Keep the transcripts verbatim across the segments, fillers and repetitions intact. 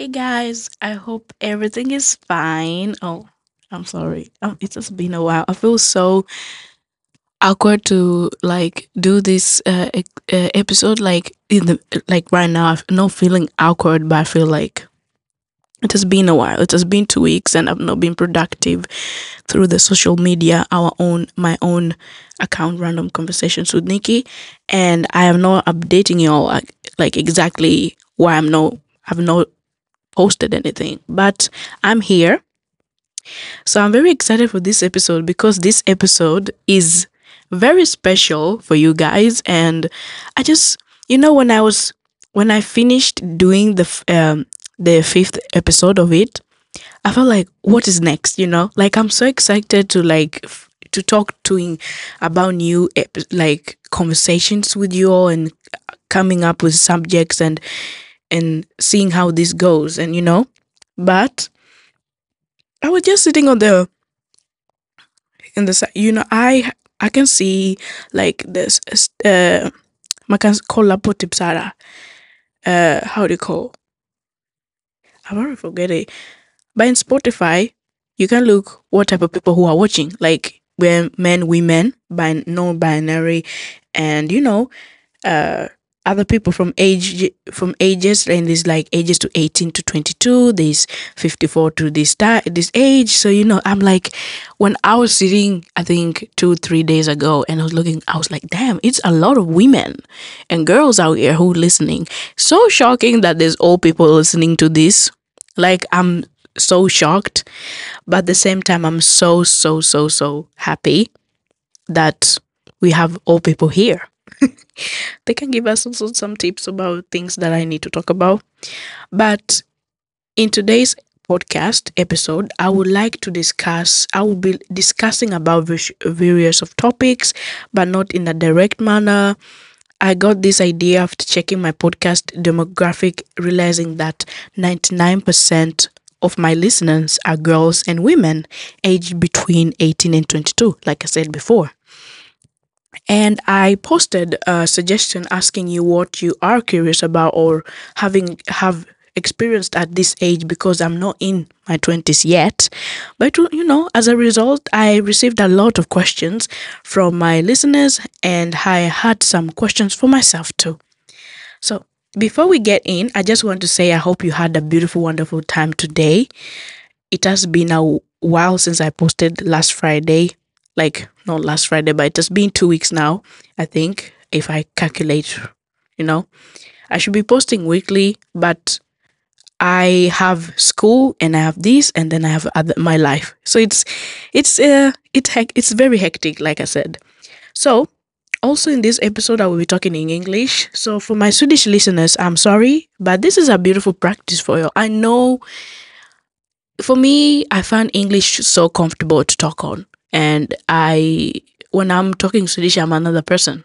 Hey guys, I hope everything is fine. Oh, I'm sorry. Oh, it's just been a while. I feel so awkward to like do this uh, e- uh, episode like in the like right now. I'm not feeling awkward, but I feel like it has been a while. It has been two weeks, and I've not been productive through the social media. Our own, my own account, Random Conversations with Nikki, and I am not updating y'all like, like exactly why I'm not. I've not posted anything, but I'm here. So I'm very excited for this episode because this episode is very special for you guys. And I just, you know, when I was when I finished doing the um the fifth episode of it, I felt like, what is next? You know, like I'm so excited to like f- to talk to in, about new epi- like conversations with you all and coming up with subjects and. and seeing how this goes, and you know, but I was just sitting on the in the side, you know, I I can see like this uh I can call lapotipsara uh how do you call I already forget it, but in Spotify you can look what type of people who are watching, like we're men, women, by non-binary, and you know uh other people from age from ages, and there's like ages to eighteen to twenty-two, there's fifty-four to this time this age. So you know, I'm like, when I was sitting, I think two three days ago, and I was looking, I was like, damn, it's a lot of women and girls out here who listening. So shocking that there's old people listening to this. Like I'm so shocked, but at the same time I'm so so so so happy that we have old people here. They can give us also some tips about things that I need to talk about. But in today's podcast episode, I would like to discuss, I will be discussing about various of topics, but not in a direct manner. I got this idea after checking my podcast demographic, realizing that ninety-nine percent of my listeners are girls and women aged between eighteen and twenty-two, like I said before. And I posted a suggestion asking you what you are curious about or having have experienced at this age, because I'm not in my twenties yet. But, you know, as a result, I received a lot of questions from my listeners, and I had some questions for myself too. So before we get in, I just want to say I hope you had a beautiful, wonderful time today. It has been a while since I posted last Friday. Like, not last Friday, but it has been two weeks now, I think, if I calculate, you know. I should be posting weekly, but I have school, and I have this, and then I have other, my life. So it's, it's, uh, it hec- it's very hectic, like I said. So, also in this episode, I will be talking in English. So for my Swedish listeners, I'm sorry, but this is a beautiful practice for you. I know, for me, I find English so comfortable to talk on. And I, when I'm talking Swedish, I'm another person.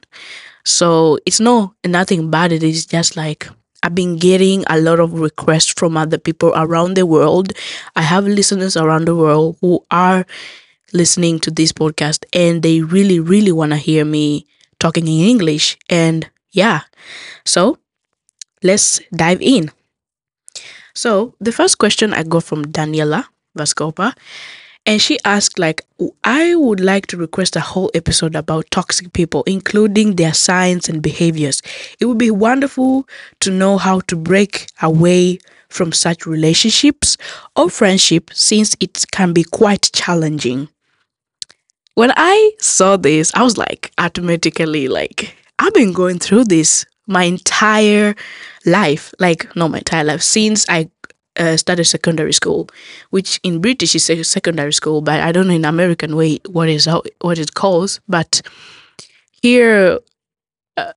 So it's no, nothing bad. It is just like, I've been getting a lot of requests from other people around the world. I have listeners around the world who are listening to this podcast, and they really, really want to hear me talking in English. And yeah, so let's dive in. So the first question I got from Daniela Vascoppa. And she asked, like, I would like to request a whole episode about toxic people, including their signs and behaviors. It would be wonderful to know how to break away from such relationships or friendship, since it can be quite challenging. When I saw this, I was like, automatically, like, I've been going through this my entire life. Like, not my entire life, since I Uh, started secondary school, which in British is secondary school, but I don't know in American way what is how, what it calls. But here, uh,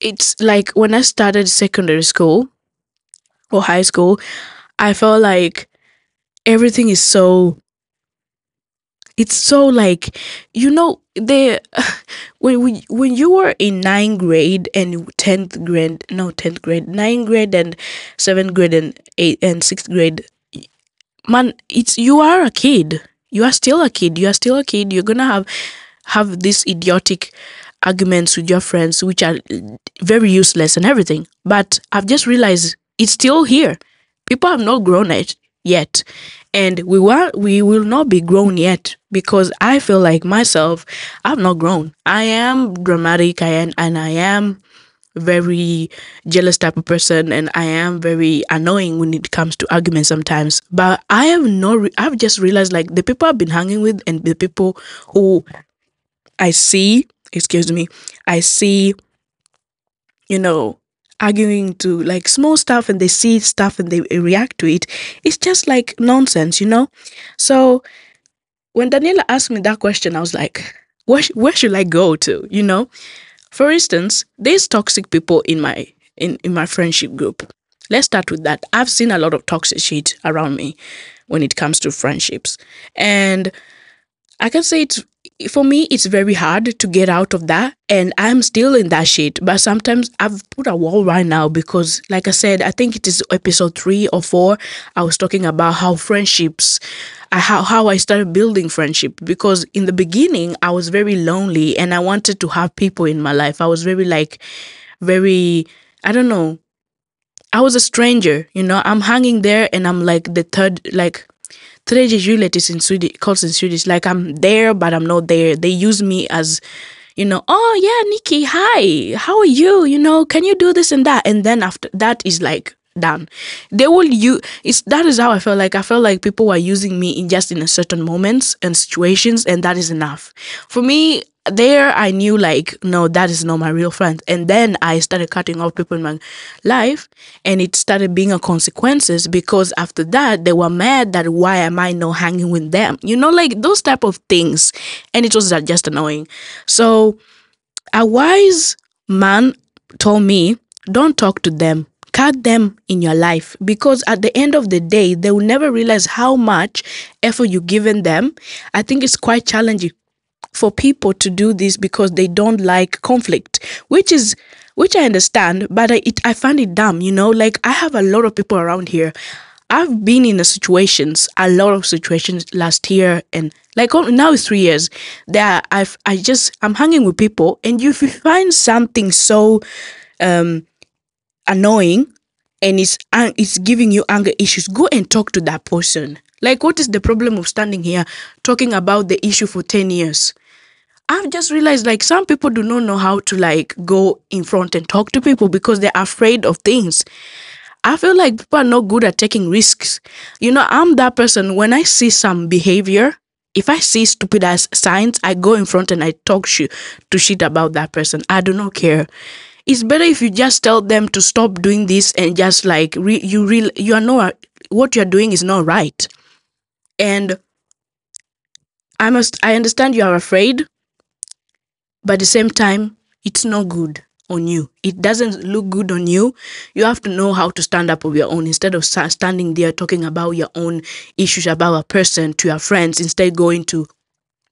it's like when I started secondary school or high school, I felt like everything is so. It's so like, you know, they when we, when you were in ninth grade and tenth grade, no tenth grade, ninth grade and seventh grade and eighth and sixth grade, man, it's you are a kid. You are still a kid. You are still a kid. You're gonna have have these idiotic arguments with your friends, which are very useless and everything. But I've just realized it's still here. People have not grown it yet, and we were we will not be grown yet, because I feel like myself, I've not grown. I am dramatic, I am, and I am very jealous type of person, and I am very annoying when it comes to arguments sometimes. But I have no re- I've just realized, like, the people I've been hanging with and the people who I see excuse me I see you know arguing to like small stuff, and they see stuff and they react to it, it's just like nonsense, you know. So when Daniela asked me that question, I was like, where, sh- where should I go to, you know? For instance, there's toxic people in my in, in my friendship group. Let's start with that. I've seen a lot of toxic shit around me when it comes to friendships. And I can say it's, for me, it's very hard to get out of that. And I'm still in that shit. But sometimes I've put a wall right now because, like I said, I think it is episode three or four. I was talking about how friendships, how, how I started building friendship. Because in the beginning, I was very lonely and I wanted to have people in my life. I was very like, very, I don't know. I was a stranger, you know. I'm hanging there and I'm like the third, like, tredjejulet is in Swedish, calls in Swedish. Like, I'm there, but I'm not there. They use me as, you know, oh yeah, Nikki, hi, how are you? You know, can you do this and that? And then after that is like done. They will use, it's, that is how I felt like. I felt like people were using me in just in a certain moments and situations, and that is enough. For me, there I knew like, no, that is not my real friend. And then I started cutting off people in my life, and it started being a consequences, because after that they were mad that why am I not hanging with them, you know, like those type of things. And it was just annoying. So a wise man told me, don't talk to them, cut them in your life, because at the end of the day they will never realize how much effort you've given them. I think it's quite challenging for people to do this because they don't like conflict, which is which I understand, but I, it, I find it dumb, you know. Like, I have a lot of people around here. I've been in a situations, a lot of situations last year, and like now it's three years that I've I just I'm hanging with people, and if you find something so um, annoying and it's uh, it's giving you anger issues, go and talk to that person. Like, what is the problem of standing here talking about the issue for ten years? I've just realized, like, some people do not know how to, like, go in front and talk to people because they're afraid of things. I feel like people are not good at taking risks. You know, I'm that person, when I see some behavior, if I see stupid ass signs, I go in front and I talk sh- to shit about that person. I do not care. It's better if you just tell them to stop doing this and just, like, re- you re- you are not, what you're doing is not right. And I must, I understand you are afraid, but at the same time, it's not good on you. It doesn't look good on you. You have to know how to stand up on your own instead of standing there talking about your own issues about a person to your friends. Instead, going to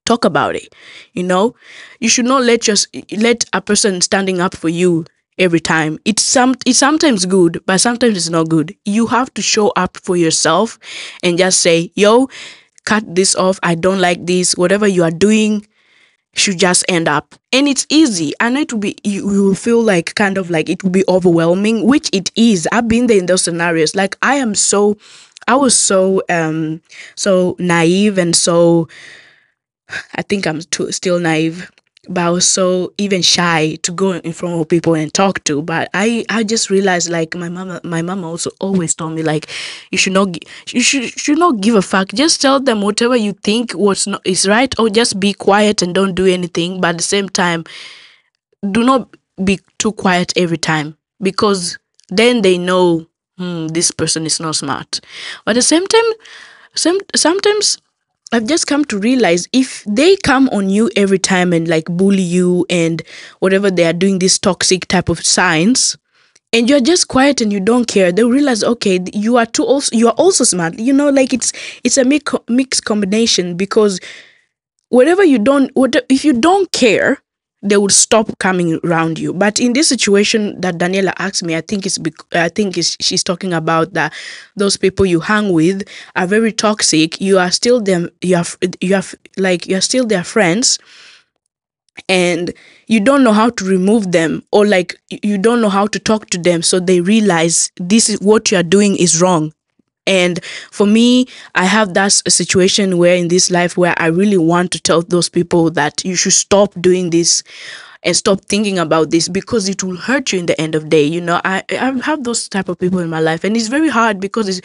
talk about it. You know, you should not let just let a person standing up for you every time. It's some it's sometimes good, but sometimes it's not good. You have to show up for yourself and just say, yo, cut this off. I don't like this. Whatever you are doing should just end up. And it's easy. I know it will be, you will feel like kind of like it will be overwhelming, which it is. I've been there in those scenarios. Like, I am so I was so um so naive, and so I think I'm too, still naive. But I was so even shy to go in front of people and talk to. But I, I just realized, like, my mama, my mama also always told me, like, you should not, you should, should not give a fuck. Just tell them whatever you think what's not is right, or just be quiet and don't do anything. But at the same time, do not be too quiet every time, because then they know hmm, this person is not smart. But at the same time, some sometimes. I've just come to realize, if they come on you every time and like bully you and whatever they are doing, this toxic type of signs, and you're just quiet and you don't care, they'll realize, okay, you are too also you are also smart, you know. Like, it's it's a mix mixed combination, because whatever you don't what if you don't care, they would stop coming around you. But in this situation that Daniela asked me, I think it's bec- I think it's, she's talking about that those people you hang with are very toxic. You are still them. You have you have like you are still their friends, and you don't know how to remove them, or like you don't know how to talk to them. So they realize this is what you are doing is wrong. And for me, I have that situation where in this life where I really want to tell those people that you should stop doing this and stop thinking about this, because it will hurt you in the end of the day. You know, I, I have those type of people in my life, and it's very hard because it's,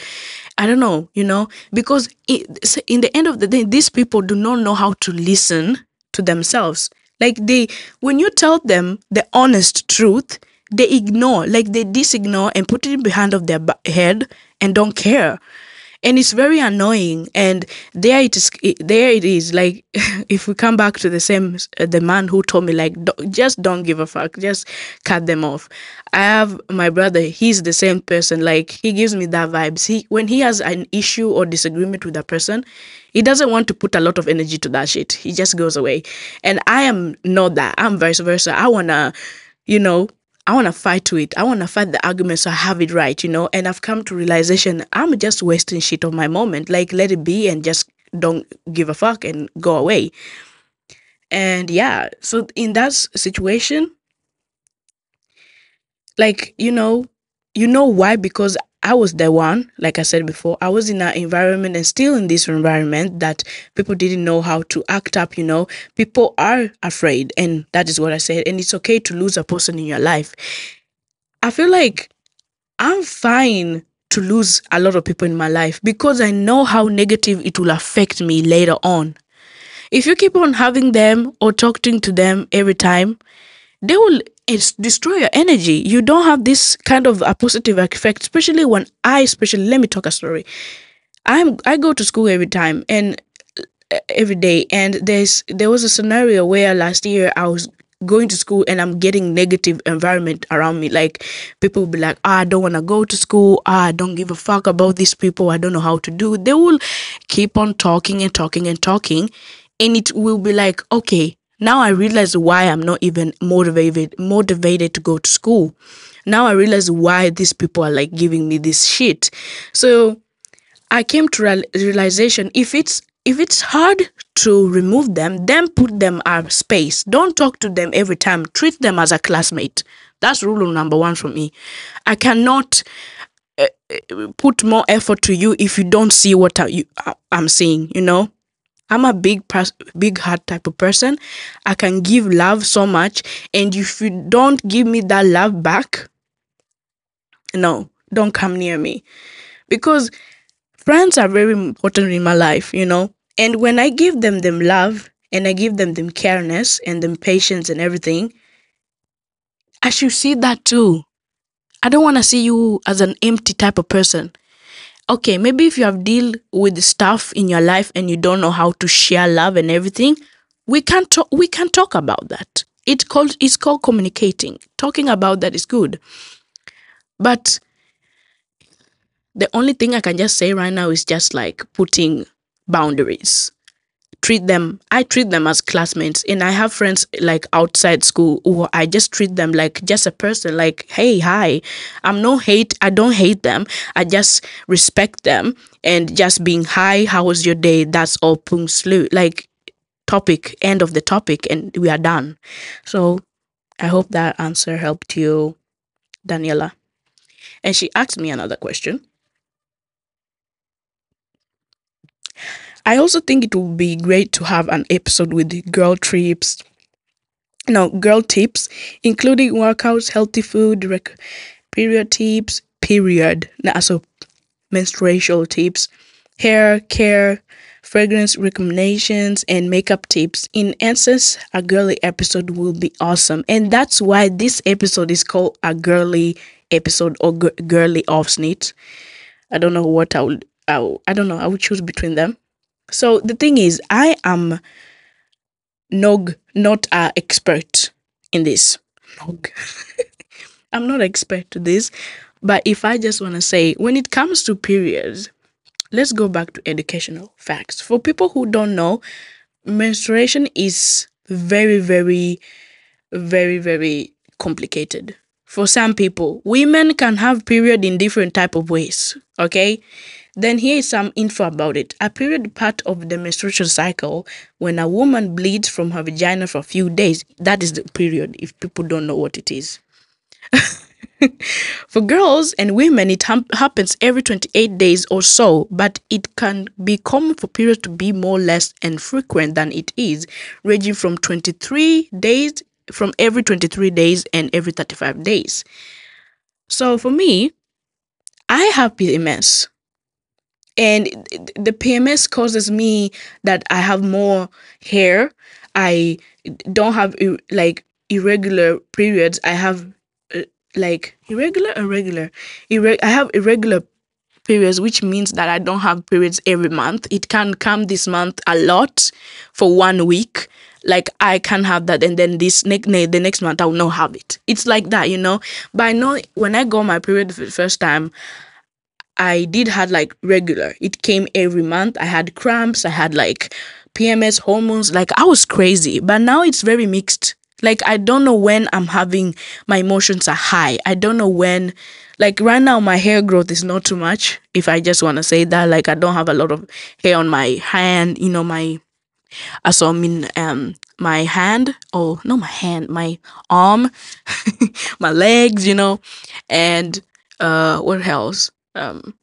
I don't know, you know, because it, in the end of the day, these people do not know how to listen to themselves. Like they, when you tell them the honest truth, they ignore, like they disignore and put it behind of their head and don't care. And it's very annoying. And there it is. There it is. Like, if we come back to the same, uh, the man who told me, like, don't, just don't give a fuck. Just cut them off. I have my brother. He's the same person. Like, he gives me that vibes. He, when he has an issue or disagreement with a person, he doesn't want to put a lot of energy to that shit. He just goes away. And I am not that. I'm vice versa. I want to, you know, I want to fight to it. I want to fight the argument so I have it right, you know. And I've come to realization I'm just wasting shit of my moment. Like, let it be and just don't give a fuck and go away. And yeah, so in that situation, like, you know, you know why? Because I was the one, like I said before, I was in an environment and still in this environment that people didn't know how to act up, you know. People are afraid, and that is what I said. And it's okay to lose a person in your life. I feel like I'm fine to lose a lot of people in my life because I know how negative it will affect me later on. If you keep on having them or talking to them every time, they will it's destroy your energy. You don't have this kind of a positive effect, especially when I, especially, let me talk a story. I'm, I go to school every time and every day. And there's, there was a scenario where last year I was going to school and I'm getting negative environment around me. Like, people will be like, ah, I don't want to go to school. Ah, I don't give a fuck about these people. I don't know how to do it. They will keep on talking and talking and talking. And it will be like, okay, now I realize why I'm not even motivated motivated to go to school. Now I realize why these people are like giving me this shit. So I came to real realization, if it's if it's hard to remove them, then put them out of space. Don't talk to them every time. Treat them as a classmate. That's rule number one for me. I cannot uh, put more effort to you if you don't see what I, you, I, I'm seeing, you know? I'm a big, big heart type of person. I can give love so much. And if you don't give me that love back, no, don't come near me. Because friends are very important in my life, you know. And when I give them them love and I give them them careness and them patience and everything, I should see that too. I don't want to see you as an empty type of person. Okay, maybe if you have deal with stuff in your life and you don't know how to share love and everything, we can talk. We can talk about that. It called it's called communicating. Talking about that is good. But the only thing I can just say right now is just like putting boundaries. Treat them. I treat them as classmates, and I have friends like outside school, or I just treat them like just a person. Like, hey, hi, I'm no hate. I don't hate them. I just respect them, and just being hi, how was your day? That's all. Pung slu. Like, topic. End of the topic, and we are done. So, I hope that answer helped you, Daniela. And she asked me another question. I also think it would be great to have an episode with girl trips, no, girl tips, including workouts, healthy food, rec period tips, period, nah, so menstrual tips, hair care, fragrance recommendations, and makeup tips. In essence, a girly episode will be awesome. And that's why this episode is called a girly episode or girly off-snit. I don't know what I would, I, would, I don't know, I would choose between them. So the thing is, I am nog, not an uh, expert in this. Nog. I'm not an expert to this. But if I just want to say, when it comes to periods, let's go back to educational facts. For people who don't know, menstruation is very, very, very, very complicated. For some people, women can have period in different type of ways, okay? Then here is some info about it. A period part of the menstrual cycle when a woman bleeds from her vagina for a few days. That is the period if people don't know what it is. For girls and women, it ha happens every twenty-eight days or so, but it can be common for periods to be more or less infrequent than it is, ranging from twenty-three days, from every twenty-three days and every thirty-five days. So for me, I have P M S, and the P M S causes me that I have more hair. I don't have like irregular periods. I have uh, like irregular, irregular, irre I have irregular periods, which means that I don't have periods every month. It can come this month a lot for one week. Like I can have that, and then this next the next month I will not have it. It's like that, you know. But I know when I got my period for the first time, I did had like regular. It came every month. I had cramps. I had like P M S hormones. Like I was crazy. But now it's very mixed. Like I don't know when I'm having my emotions are high. I don't know when. Like right now, my hair growth is not too much. If I just want to say that, like I don't have a lot of hair on my hand. You know my. I saw mean um my hand oh no my hand my arm my legs, you know, and uh what else, um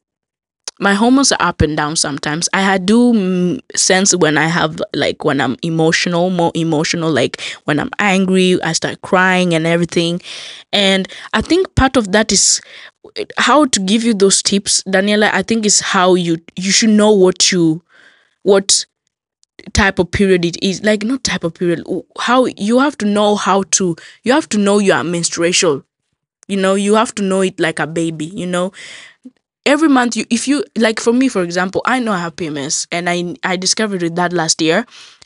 my hormones are up and down sometimes. I do sense when I have like when I'm emotional, more emotional, like when I'm angry, I start crying and everything. And I think part of that is how to give you those tips, Daniela. I think is how you you should know what you what type of period it is, like not type of period, how you have to know how to you have to know your menstruation, you know. You have to know it like a baby, you know. Every month, you if you like for me, for example, I know I have P M S, and I I discovered it that last year.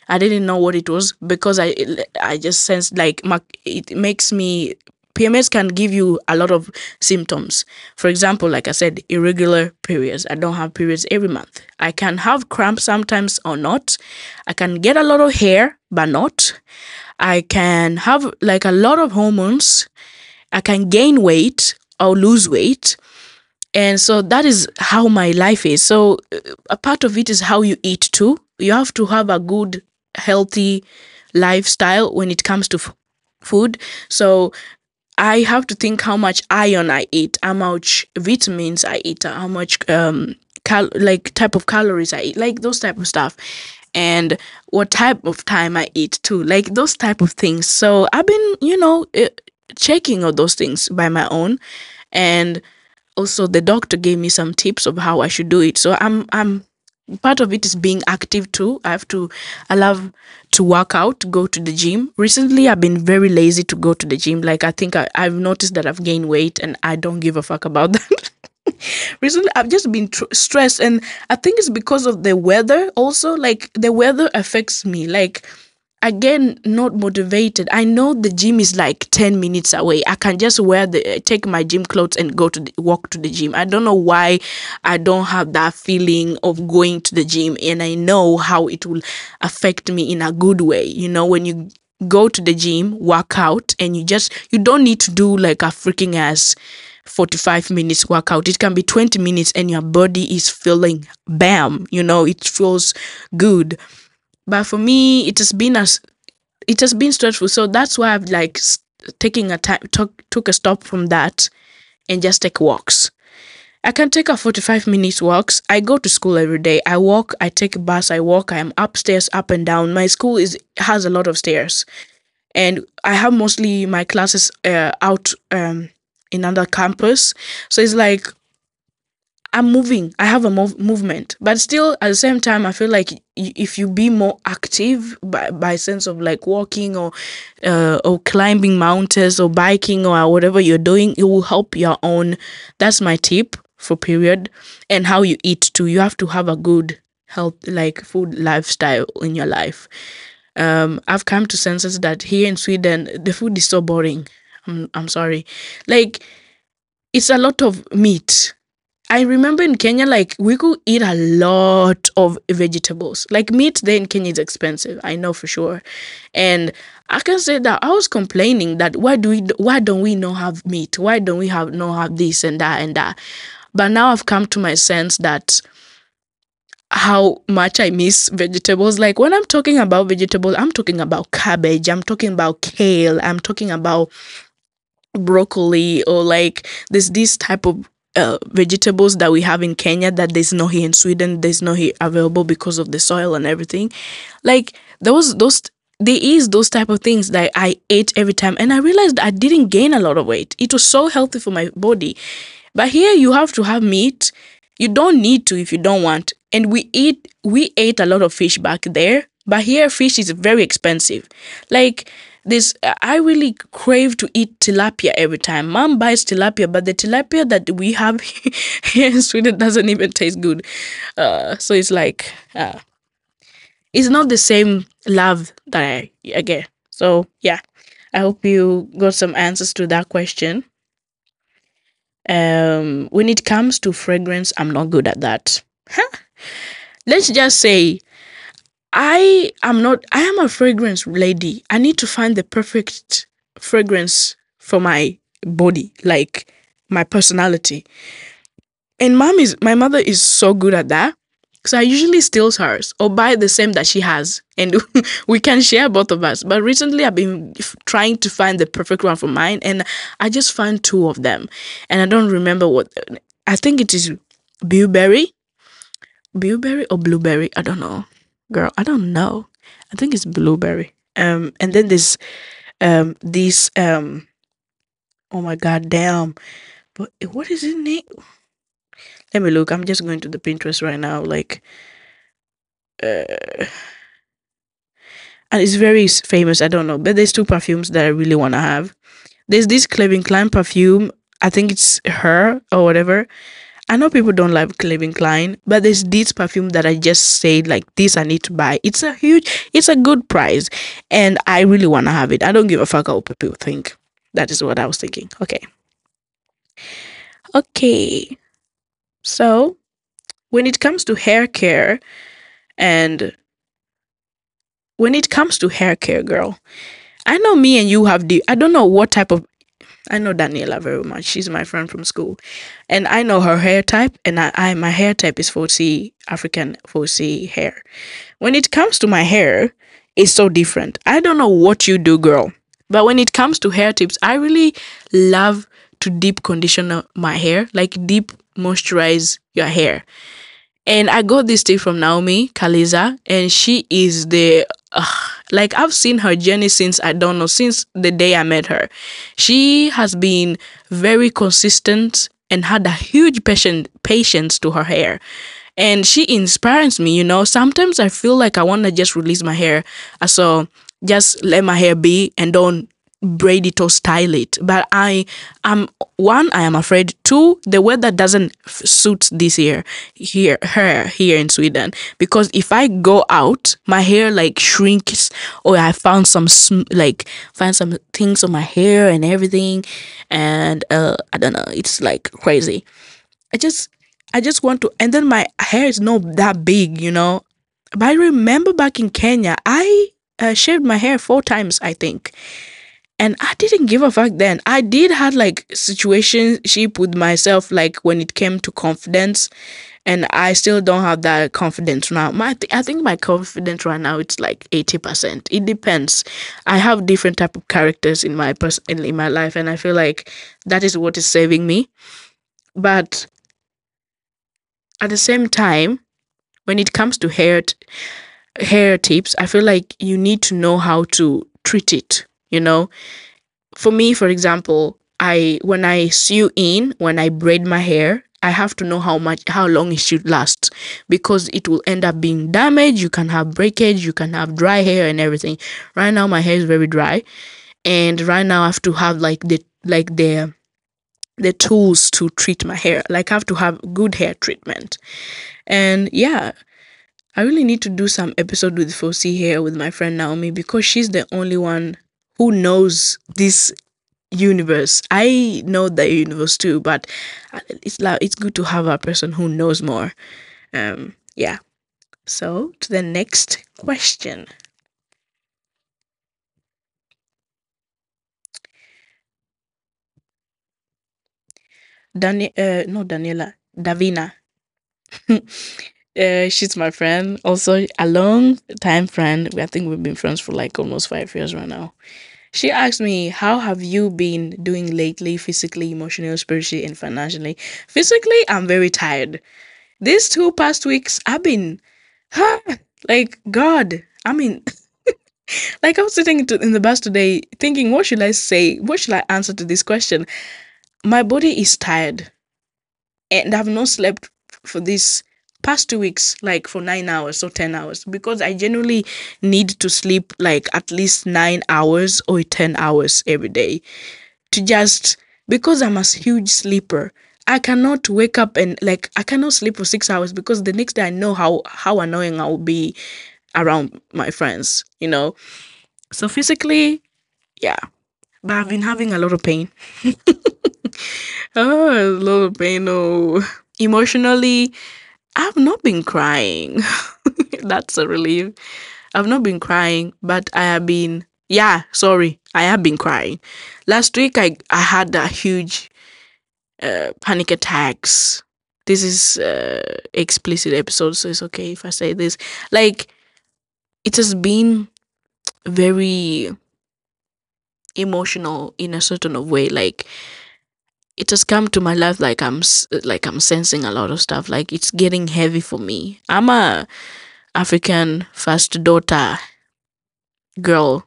I didn't know what it was because I I just sensed like my, it makes me P M S can give you a lot of symptoms. For example, like I said, irregular periods. I don't have periods every month. I can have cramps sometimes or not. I can get a lot of hair, but not. I can have like a lot of hormones. I can gain weight or lose weight. And so that is how my life is. So a part of it is how you eat too. You have to have a good, healthy lifestyle when it comes to f food. So I have to think how much iron I eat, how much vitamins I eat, how much um cal like type of calories I eat, like those type of stuff, and what type of time I eat too, like those type of things. So I've been, you know, checking all those things by my own, and also the doctor gave me some tips of how I should do it. So I'm I'm part of it is being active too. I have to I love to work out, go to the gym. Recently I've been very lazy to go to the gym. Like I think I, I've noticed that I've gained weight, and I don't give a fuck about that. Recently I've just been tr stressed, and I think it's because of the weather also. Like the weather affects me. Like again, not motivated. I know the gym is like ten minutes away. I can just wear the take my gym clothes and go to the, walk to the gym. I don't know why I don't have that feeling of going to the gym, and I know how it will affect me in a good way. You know, when you go to the gym, work out, and you just you don't need to do like a freaking ass forty-five minutes workout. It can be twenty minutes, and your body is feeling bam. You know, it feels good. But for me, it has been as it has been stressful, so that's why I've like taking a time took took a stop from that, and just take walks. I can take a forty-five minutes walks. I go to school every day. I walk. I take a bus. I walk. I am upstairs, up and down. My school is has a lot of stairs, and I have mostly my classes uh, out um, in another campus. So it's like I'm moving. I have a mov movement, but still at the same time, I feel like if you be more active by, by sense of like walking or uh, or climbing mountains or biking or whatever you're doing, it will help your own. That's my tip for period. And how you eat too. You have to have a good health, like food lifestyle in your life. Um, I've come to senses that here in Sweden, the food is so boring. I'm, I'm sorry. Like it's a lot of meat. I remember in Kenya, like, we could eat a lot of vegetables. Like, meat there in Kenya is expensive, I know for sure. And I can say that I was complaining that why do we, why don't we not have meat? Why don't we have not have this and that and that? But now I've come to my sense that how much I miss vegetables. Like, when I'm talking about vegetables, I'm talking about cabbage. I'm talking about kale. I'm talking about broccoli or like there's this type of uh, vegetables that we have in Kenya that there's no here in Sweden, there's no here available because of the soil and everything. Like those those there is those type of things that I ate every time, and I realized I didn't gain a lot of weight. It was so healthy for my body. But here you have to have meat. You don't need to if you don't want. And we eat we ate a lot of fish back there, but here fish is very expensive. Like this, I really crave to eat tilapia every time. Mom buys tilapia, but the tilapia that we have here in Sweden doesn't even taste good. Uh, so it's like, uh, it's not the same love that I, I get. So yeah, I hope you got some answers to that question. Um, when it comes to fragrance, I'm not good at that. Huh? Let's just say, I am not, I am a fragrance lady. I need to find the perfect fragrance for my body, like my personality. And mom is, my mother is so good at that. So I usually steals hers or buy the same that she has. And we can share, both of us. But recently I've been trying to find the perfect one for mine. And I just found two of them. And I don't remember what, I think it is bilberry, bilberry or blueberry. I don't know. Girl, I don't know. I think it's blueberry. Um, and then this, um, this, um, oh my god, damn! But what is it name? Let me look. I'm just going to the Pinterest right now. Like, uh, and it's very famous. I don't know, but there's two perfumes that I really want to have. There's this Calvin Klein perfume. I think it's her or whatever. I know people don't like Calvin Klein, but there's this perfume that I just said, like, this I need to buy. It's a huge, it's a good price, and I really want to have it. I don't give a fuck what people think. That is what I was thinking. Okay. Okay. So, when it comes to hair care, and when it comes to hair care, girl, I know me and you have the, I don't know what type of, I know Daniela very much. She's my friend from school. And I know her hair type. And I, I my hair type is four C, African four C hair. When it comes to my hair, it's so different. I don't know what you do, girl. But when it comes to hair tips, I really love to deep condition my hair. Like deep moisturize your hair. And I got this tip from Naomi Kaliza. And she is the... Uh, like I've seen her journey since I don't know since the day I met her. She has been very consistent and had a huge patient patience to her hair, and she inspires me. You know, sometimes I feel like I want to just release my hair, so just let my hair be and don't braid it or style it. But I am one. I am afraid. Two, the weather doesn't suit this year here her here in Sweden, because if I go out, my hair like shrinks, or I found some like find some things on my hair and everything, and uh, I don't know. It's like crazy. I just I just want to, and then my hair is not that big, you know. But I remember back in Kenya, I uh, shaved my hair four times, I think. And I didn't give a fuck then. I did had like situationship with myself, like when it came to confidence, and I still don't have that confidence now. My th I think my confidence right now it's like eighty percent. It depends. I have different type of characters in my pers in, in my life, and I feel like that is what is saving me. But at the same time, when it comes to hair t hair tips, I feel like you need to know how to treat it. You know, for me, for example, I when I sew in, when I braid my hair, I have to know how much, how long it should last, because it will end up being damaged. You can have breakage, you can have dry hair and everything. Right now, my hair is very dry, and right now I have to have like the like the the tools to treat my hair. Like I have to have good hair treatment, and yeah. I really need to do some episode with four C hair with my friend Naomi, because she's the only one who knows this universe. I know the universe too, but it's like it's good to have a person who knows more. Um, yeah. So to the next question. Dani uh, no Daniela, Davina. Uh, she's my friend, also a long time friend. I think we've been friends for like almost five years right now. She asked me, how have you been doing lately, physically, emotionally, spiritually, and financially? Physically, I'm very tired. These two past weeks, I've been, huh, like, God, I mean, like, I was sitting to, in the bus today thinking, what should I say? What should I answer to this question? My body is tired, and I've not slept for this past two weeks, like for nine hours or ten hours, because I generally need to sleep like at least nine hours or ten hours every day. To just because I'm a huge sleeper, I cannot wake up and like I cannot sleep for six hours because the next day I know how how annoying I will be around my friends, you know. So physically, yeah, but I've been having a lot of pain. Oh, a lot of pain. Oh, emotionally, I've not been crying. That's a relief. I've not been crying, but I have been, yeah, sorry, I have been crying. Last week, I, I had a huge uh, panic attacks. This is uh, explicit episode, so it's okay if I say this. Like, it has been very emotional in a certain of way. Like, it has come to my life like I'm like I'm sensing a lot of stuff. Like it's getting heavy for me. I'm a African first daughter girl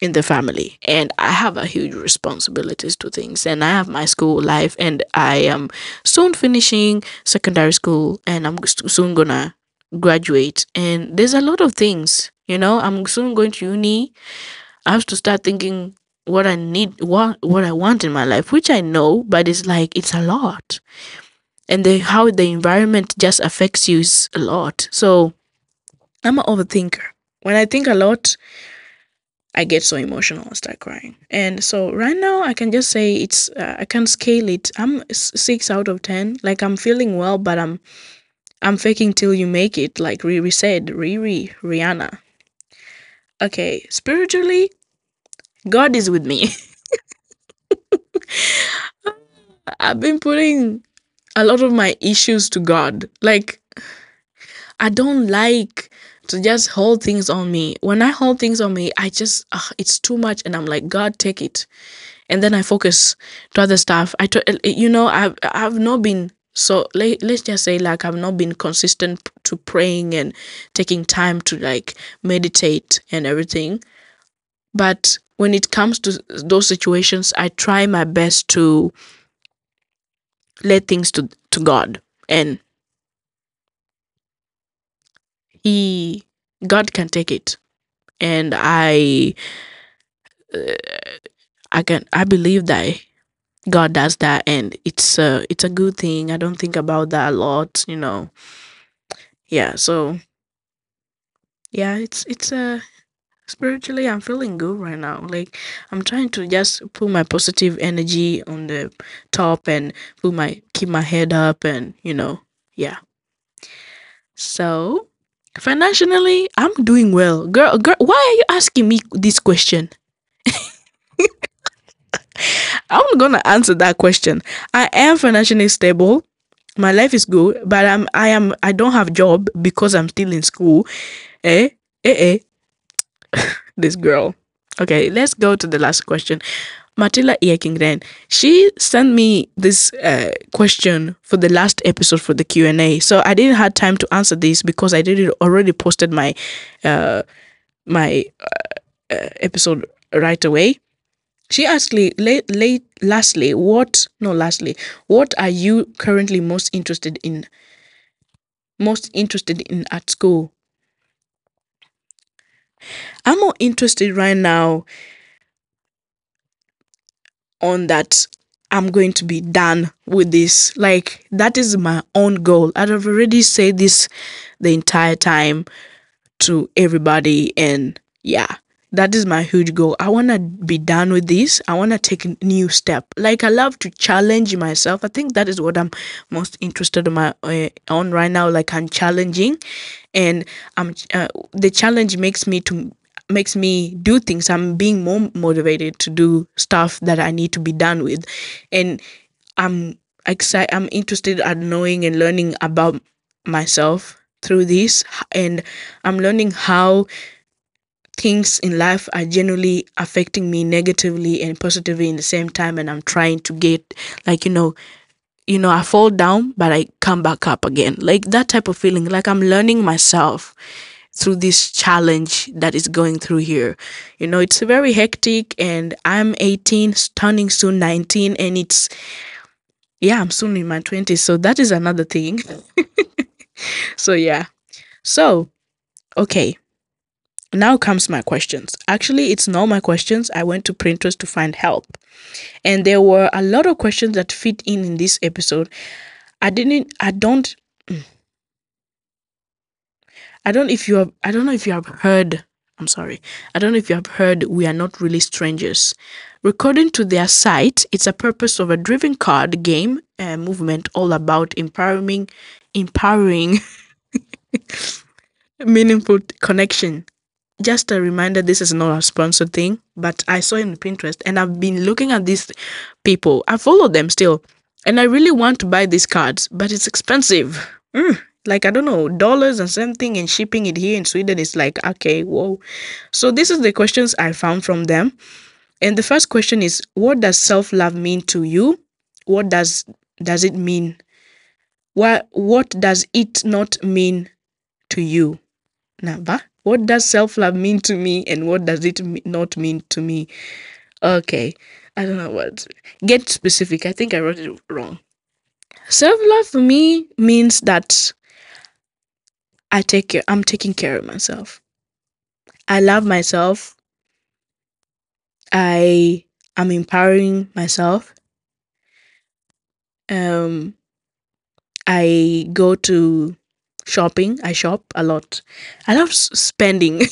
in the family, and I have a huge responsibilities to things. And I have my school life, and I am soon finishing secondary school, and I'm soon gonna graduate. And there's a lot of things, you know. I'm soon going to uni. I have to start thinking what I need, what what I want in my life, which I know, but it's like, it's a lot. And the, how the environment just affects you is a lot. So I'm an overthinker. When I think a lot, I get so emotional and start crying. And so right now I can just say it's, uh, I can scale it. I'm six out of ten. Like I'm feeling well, but I'm, I'm faking till you make it. Like Riri said, Riri, Rihanna. Okay, spiritually, God is with me. I've been putting a lot of my issues to God. Like, I don't like to just hold things on me. When I hold things on me, I just, uh, it's too much. And I'm like, God, take it. And then I focus to other stuff. I, t- you know, I've, I've not been, so let, let's just say like, I've not been consistent to praying and taking time to like meditate and everything. But when it comes to those situations, I try my best to let things to, to God. And he, God can take it. And I, uh, I can, I believe that God does that. And it's a, it's a good thing. I don't think about that a lot, you know. Yeah. So yeah, it's, it's a, spiritually I'm feeling good right now. Like I'm trying to just put my positive energy on the top and put my keep my head up, and you know, yeah. So financially I'm doing well. Girl, girl, why are you asking me this question? I'm gonna answer that question. I am financially stable. My life is good, but I'm I am I don't have job because I'm still in school. Eh? Eh eh. This girl. Okay, let's go to the last question. Matilda Ekingren, she sent me this uh, question for the last episode for the Q and A. So I didn't have time to answer this because I did it already posted my uh, my uh, uh, episode right away. She asked me, late, late, lastly, what? No, lastly, what are you currently most interested in? Most interested in at school? I'm more interested right now on that I'm going to be done with this. Like, that is my own goal. I've already said this the entire time to everybody. And yeah, that is my huge goal. I want to be done with this. I want to take a new step. Like, I love to challenge myself. I think that is what I'm most interested in my, uh, on right now. Like, I'm challenging. And I'm uh, the challenge makes me to makes me do things. I'm being more motivated to do stuff that I need to be done with, and I'm excited. I'm interested at knowing and learning about myself through this, and I'm learning how things in life are generally affecting me negatively and positively in the same time, and I'm trying to get, like, you know, you know, I fall down, but I come back up again. Like that type of feeling, like I'm learning myself through this challenge that is going through here. You know, it's very hectic, and I'm eighteen, turning soon nineteen, and it's, yeah, I'm soon in my twenties. So that is another thing. So, yeah. So, okay. Now comes my questions. Actually, it's not my questions. I went to Pinterest to find help. And there were a lot of questions that fit in in this episode. I didn't, I don't, I don't if you have, I don't know if you have heard, I'm sorry. I don't know if you have heard, we are not really strangers. According to their site, it's a purpose of a driven card game uh, movement all about empowering, empowering meaningful connection. Just a reminder, this is not a sponsored thing, but I saw it on Pinterest, and I've been looking at these people. I follow them still, and I really want to buy these cards, but it's expensive. Mm, like, I don't know, dollars and something, and shipping it here in Sweden is like, okay, whoa. So this is the questions I found from them. And the first question is, what does self-love mean to you? What does does it mean? What, what does it not mean to you? Number. What does self-love mean to me, and what does it not mean to me? Okay, I don't know what. Get specific. I think I wrote it wrong. Self-love for me means that I take care, I'm taking care of myself. I love myself. I am empowering myself. Um, I go to shopping. I shop a lot. I love spending. I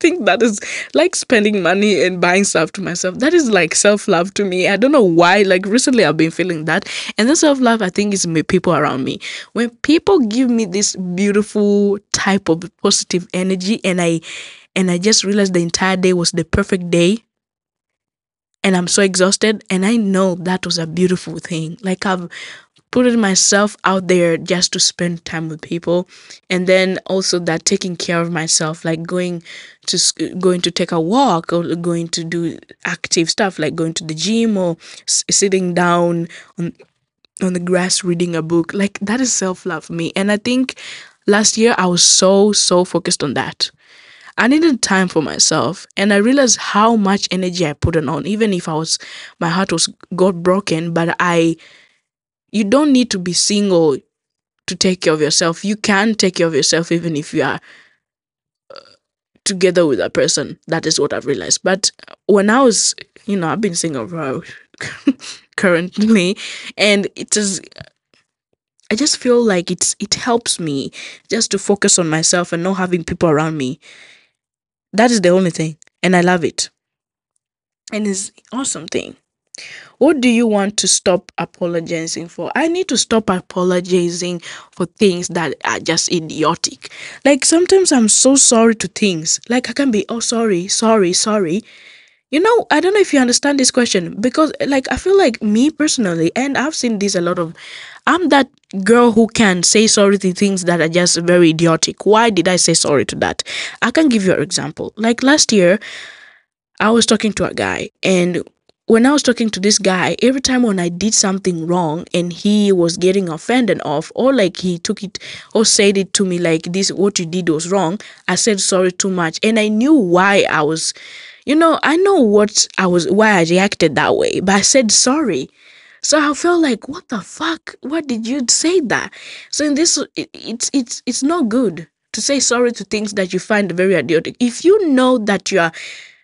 think that is like spending money and buying stuff to myself. That is like self-love to me. I don't know why. Like recently I've been feeling that. And the self-love, I think, is people around me. When people give me this beautiful type of positive energy, and I and I just realized the entire day was the perfect day, and I'm so exhausted, and I know that was a beautiful thing. Like I've putting myself out there just to spend time with people, and then also that taking care of myself, like going to going to take a walk, or going to do active stuff like going to the gym, or s- sitting down on on the grass reading a book. Like that is self-love for me, and I think last year I was so so focused on that. I needed time for myself, and I realized how much energy I put on, even if I was my heart was got broken, but I. You don't need to be single to take care of yourself. You can take care of yourself even if you are uh, together with a person. That is what I've realized. But when I was, you know, I've been single for currently, and it just, I just feel like it's it helps me just to focus on myself and not having people around me. That is the only thing, and I love it, and it's an awesome thing. What do you want to stop apologizing for? I need to stop apologizing for things that are just idiotic. Like sometimes I'm so sorry to things. Like I can be, oh, sorry, sorry, sorry. You know, I don't know if you understand this question, because like I feel like me personally, and I've seen this a lot of, I'm that girl who can say sorry to things that are just very idiotic. Why did I say sorry to that? I can give you an example. Like last year, I was talking to a guy, and when I was talking to this guy, every time when I did something wrong and he was getting offended off, or like he took it or said it to me like this, what you did was wrong, I said sorry too much. And I knew why I was, you know, I know what I was, why I reacted that way, but I said sorry. So I felt like, what the fuck? Why did you say that? So in this, it, it's, it's, it's not good to say sorry to things that you find very idiotic. If you know that you're,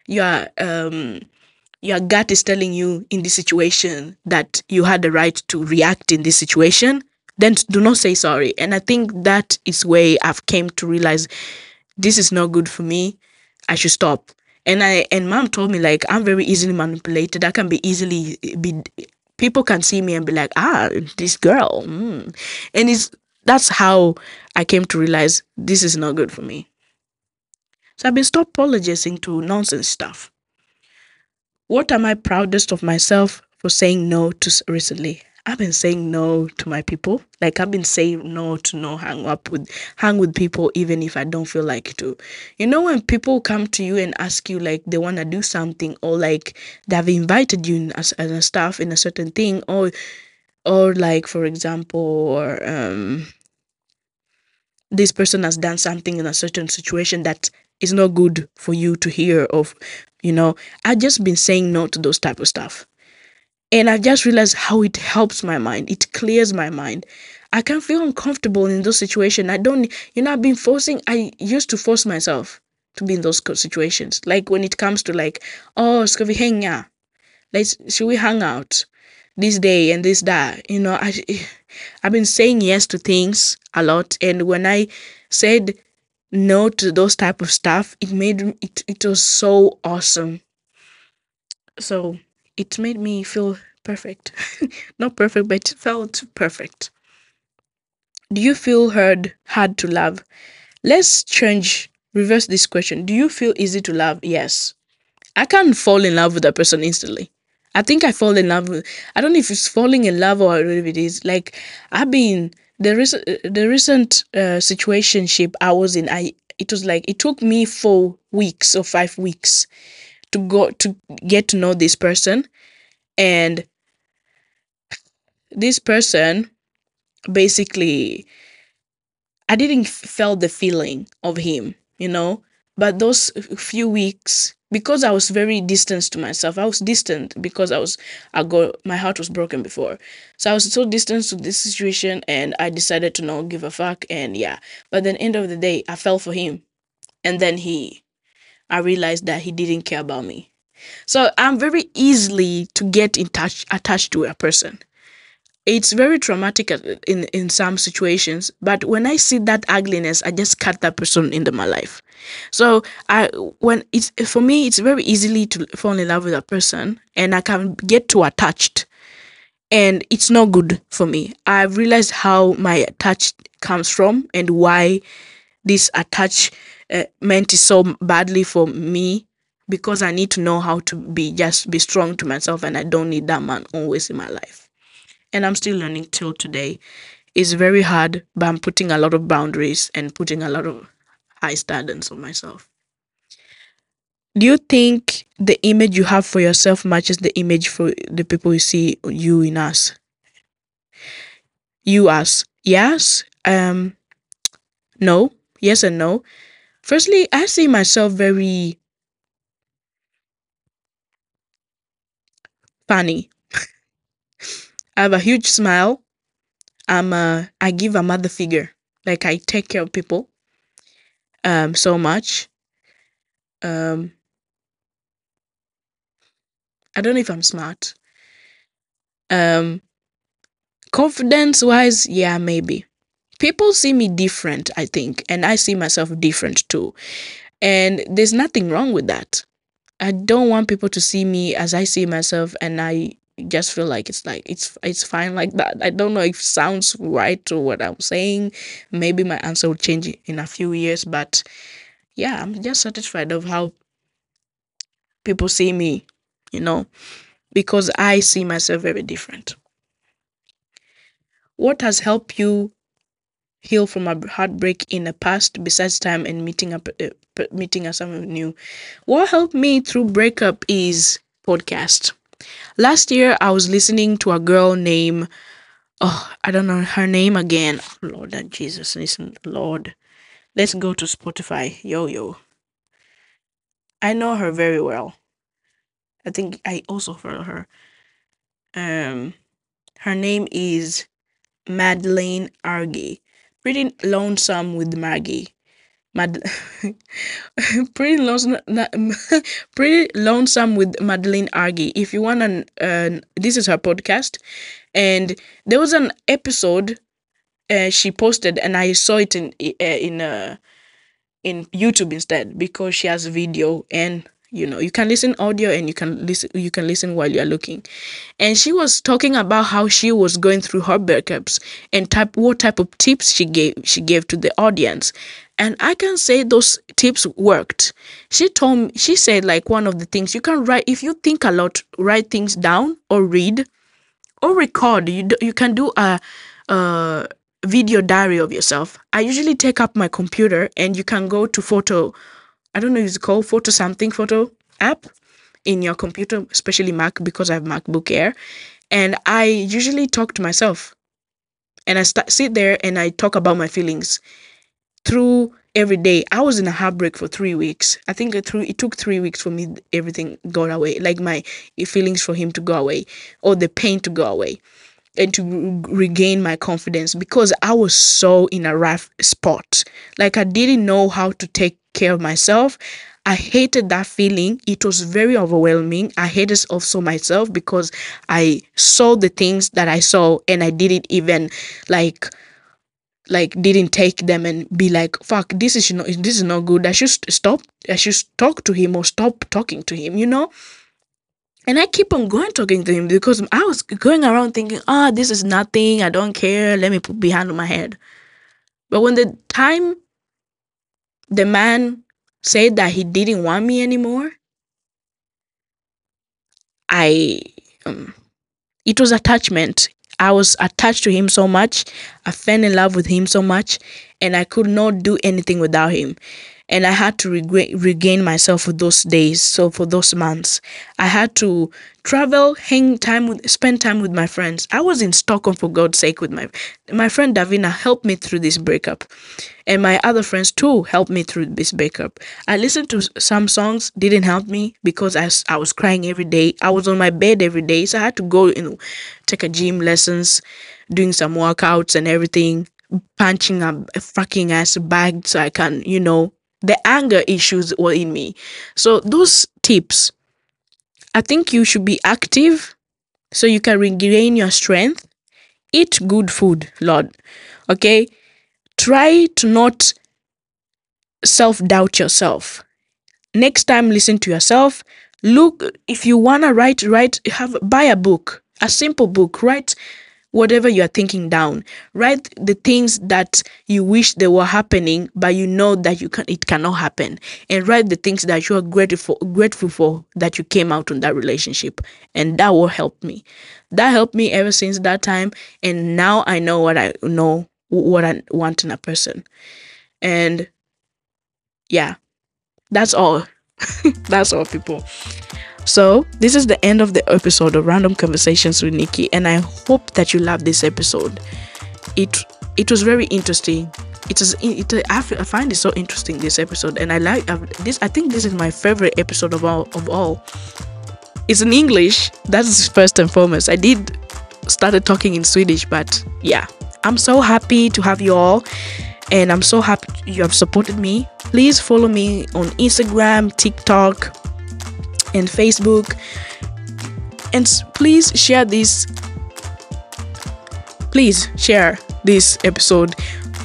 you're, um, your gut is telling you in this situation that you had the right to react in this situation, then do not say sorry. And I think that is where I've came to realize this is not good for me. I should stop. And I and mom told me, like, I'm very easily manipulated. I can be easily be people can see me and be like, ah, this girl. Mm. And it's that's how I came to realize this is not good for me. So I've been stop apologizing to nonsense stuff. What am I proudest of myself for saying no to recently? I've been saying no to my people. Like, I've been saying no to no hang up with, hang with people, even if I don't feel like to. You know, when people come to you and ask you, like, they want to do something, or like they've invited you in as, as a staff in a certain thing, or, or like, for example, or, um, this person has done something in a certain situation that is not good for you to hear of, you know, I've just been saying no to those type of stuff. And I've just realized how it helps my mind. It clears my mind. I can feel uncomfortable in those situations. I don't, you know, I've been forcing, I used to force myself to be in those situations. Like when it comes to like, oh, ska vi hänga? Let's, should we hang out this day and this that? You know, I, I've been saying yes to things a lot. And when I said no to those type of stuff, it made, it, it was so awesome. So it made me feel perfect. Not perfect, but it felt perfect. Do you feel hard, hard to love? Let's change, reverse this question. Do you feel easy to love? Yes. I can't fall in love with a person instantly. I think I fall in love with, I don't know if it's falling in love or if it is. Like, I've been, the, rec- the recent uh, situationship I was in, I it was like, it took me four weeks or five weeks to go to get to know this person, and this person basically, I didn't feel the feeling of him, you know, but those few weeks, because I was very distant to myself, I was distant because I was, I got, my heart was broken before, so I was so distant to this situation, and I decided to not give a fuck, and yeah, but then end of the day, I fell for him, and then he, I realized that he didn't care about me. So I'm very easily to get in touch, attached to a person. It's very traumatic in, in some situations, but when I see that ugliness, I just cut that person into my life. So I, when it's, for me, it's very easily to fall in love with a person, and I can get too attached, and it's not good for me. I've realized how my attached comes from and why this attached Uh, meant it so badly for me, because I need to know how to be just be strong to myself, and I don't need that man always in my life. And I'm still learning till today. It's very hard, but I'm putting a lot of boundaries and putting a lot of high standards on myself. Do you think the image you have for yourself matches the image for the people you see you in us? You us? Yes. Um. No. Yes and no. Firstly, I see myself very funny. I have a huge smile. I'm a, I give a mother figure. Like, I take care of people um, so much. Um, I don't know if I'm smart. Um, confidence-wise, yeah, maybe. People see me different, I think, and I see myself different too. And there's nothing wrong with that. I don't want people to see me as I see myself, and I just feel like it's like it's it's fine like that. I don't know if it sounds right to what I'm saying. Maybe my answer will change in a few years, but yeah, I'm just satisfied of how people see me, you know, because I see myself very different. What has helped you heal from a heartbreak in the past, besides time and meeting up, uh, meeting up someone new? What helped me through breakup is podcast. Last year, I was listening to a girl named, oh, I don't know her name again. Lord and Jesus, listen, Lord. Let's go to Spotify. Yo, yo. I know her very well. I think I also follow her. Um, her name is Madeleine Argy. Pretty Lonesome with Maggie. Mad- pretty, lonesome, pretty Lonesome with Madeleine Argy. If you want an, uh, this is her podcast. And there was an episode uh, she posted, and I saw it in in uh, in YouTube instead, because she has video, and you know, you can listen audio, and you can listen you can listen while you are looking. And she was talking about how she was going through her breakups and type what type of tips she gave she gave to the audience. And I can say those tips worked. She told me, she said like one of the things you can write, if you think a lot, write things down or read or record. You, do, you can do a, a video diary of yourself. I usually take up my computer and you can go to photo. I don't know if it's called photo something, photo app in your computer, especially Mac, because I have MacBook Air. And I usually talk to myself. And I start, sit there and I talk about my feelings through every day. I was in a heartbreak for three weeks. I think it, through, it took three weeks for me, everything got away. Like my feelings for him to go away or the pain to go away and to re regain my confidence, because I was so in a rough spot. Like I didn't know how to take care of myself. I hated that feeling. It was very overwhelming. I hated also myself because I saw the things that I saw and I didn't even like, like didn't take them and be like, fuck, this is not, this is not good. I should stop. I should talk to him or stop talking to him, you know? And I keep on going talking to him because I was going around thinking, ah, oh, this is nothing. I don't care. Let me put behind my head. But when the time the man said that he didn't want me anymore, I, um, it was attachment. I was attached to him so much. I fell in love with him so much, and I could not do anything without him. And I had to re regain myself for those days. So for those months, I had to travel, hang time with, spend time with my friends. I was in Stockholm for God's sake with my, my friend Davina helped me through this breakup. And my other friends too helped me through this breakup. I listened to some songs, didn't help me because I, I was crying every day. I was on my bed every day. So I had to go, you know, take a gym lessons, doing some workouts and everything, punching a fucking ass bag so I can, you know, the anger issues were in me. So those tips, I think you should be active so you can regain your strength. Eat good food, Lord. Okay? Try to not self-doubt yourself. Next time, listen to yourself. Look, if you want to write, write, have, buy a book, a simple book, write whatever you are thinking down. Write the things that you wish they were happening, but you know that you can, it cannot happen. And write the things that you are grateful, grateful for that you came out on that relationship. And that will help me. That helped me ever since that time. And now I know what I know, what I want in a person. And yeah, that's all. That's all, people. So this is the end of the episode of Random Conversations with Nikki, and I hope that you love this episode. It it was very interesting. It is it I find it so interesting, this episode, and I like I've, this. I think this is my favorite episode of all of all. It's in English. That's first and foremost. I did started talking in Swedish, but yeah, I'm so happy to have you all. And I'm so happy you have supported me. Please follow me on Instagram, TikTok, and Facebook. And please share this. Please share this episode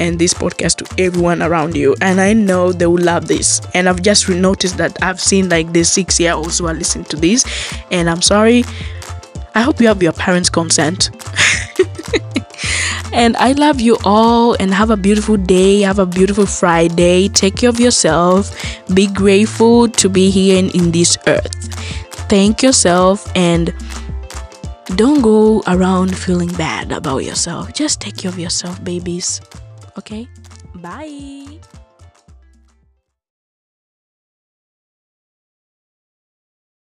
and this podcast to everyone around you. And I know they will love this. And I've just noticed that I've seen like the six-year-olds who are listening to this. And I'm sorry. I hope you have your parents' consent. And I love you all, and have a beautiful day. Have a beautiful Friday. Take care of yourself. Be grateful to be here and in this earth. Thank yourself, and don't go around feeling bad about yourself. Just take care of yourself, babies. Okay? Bye.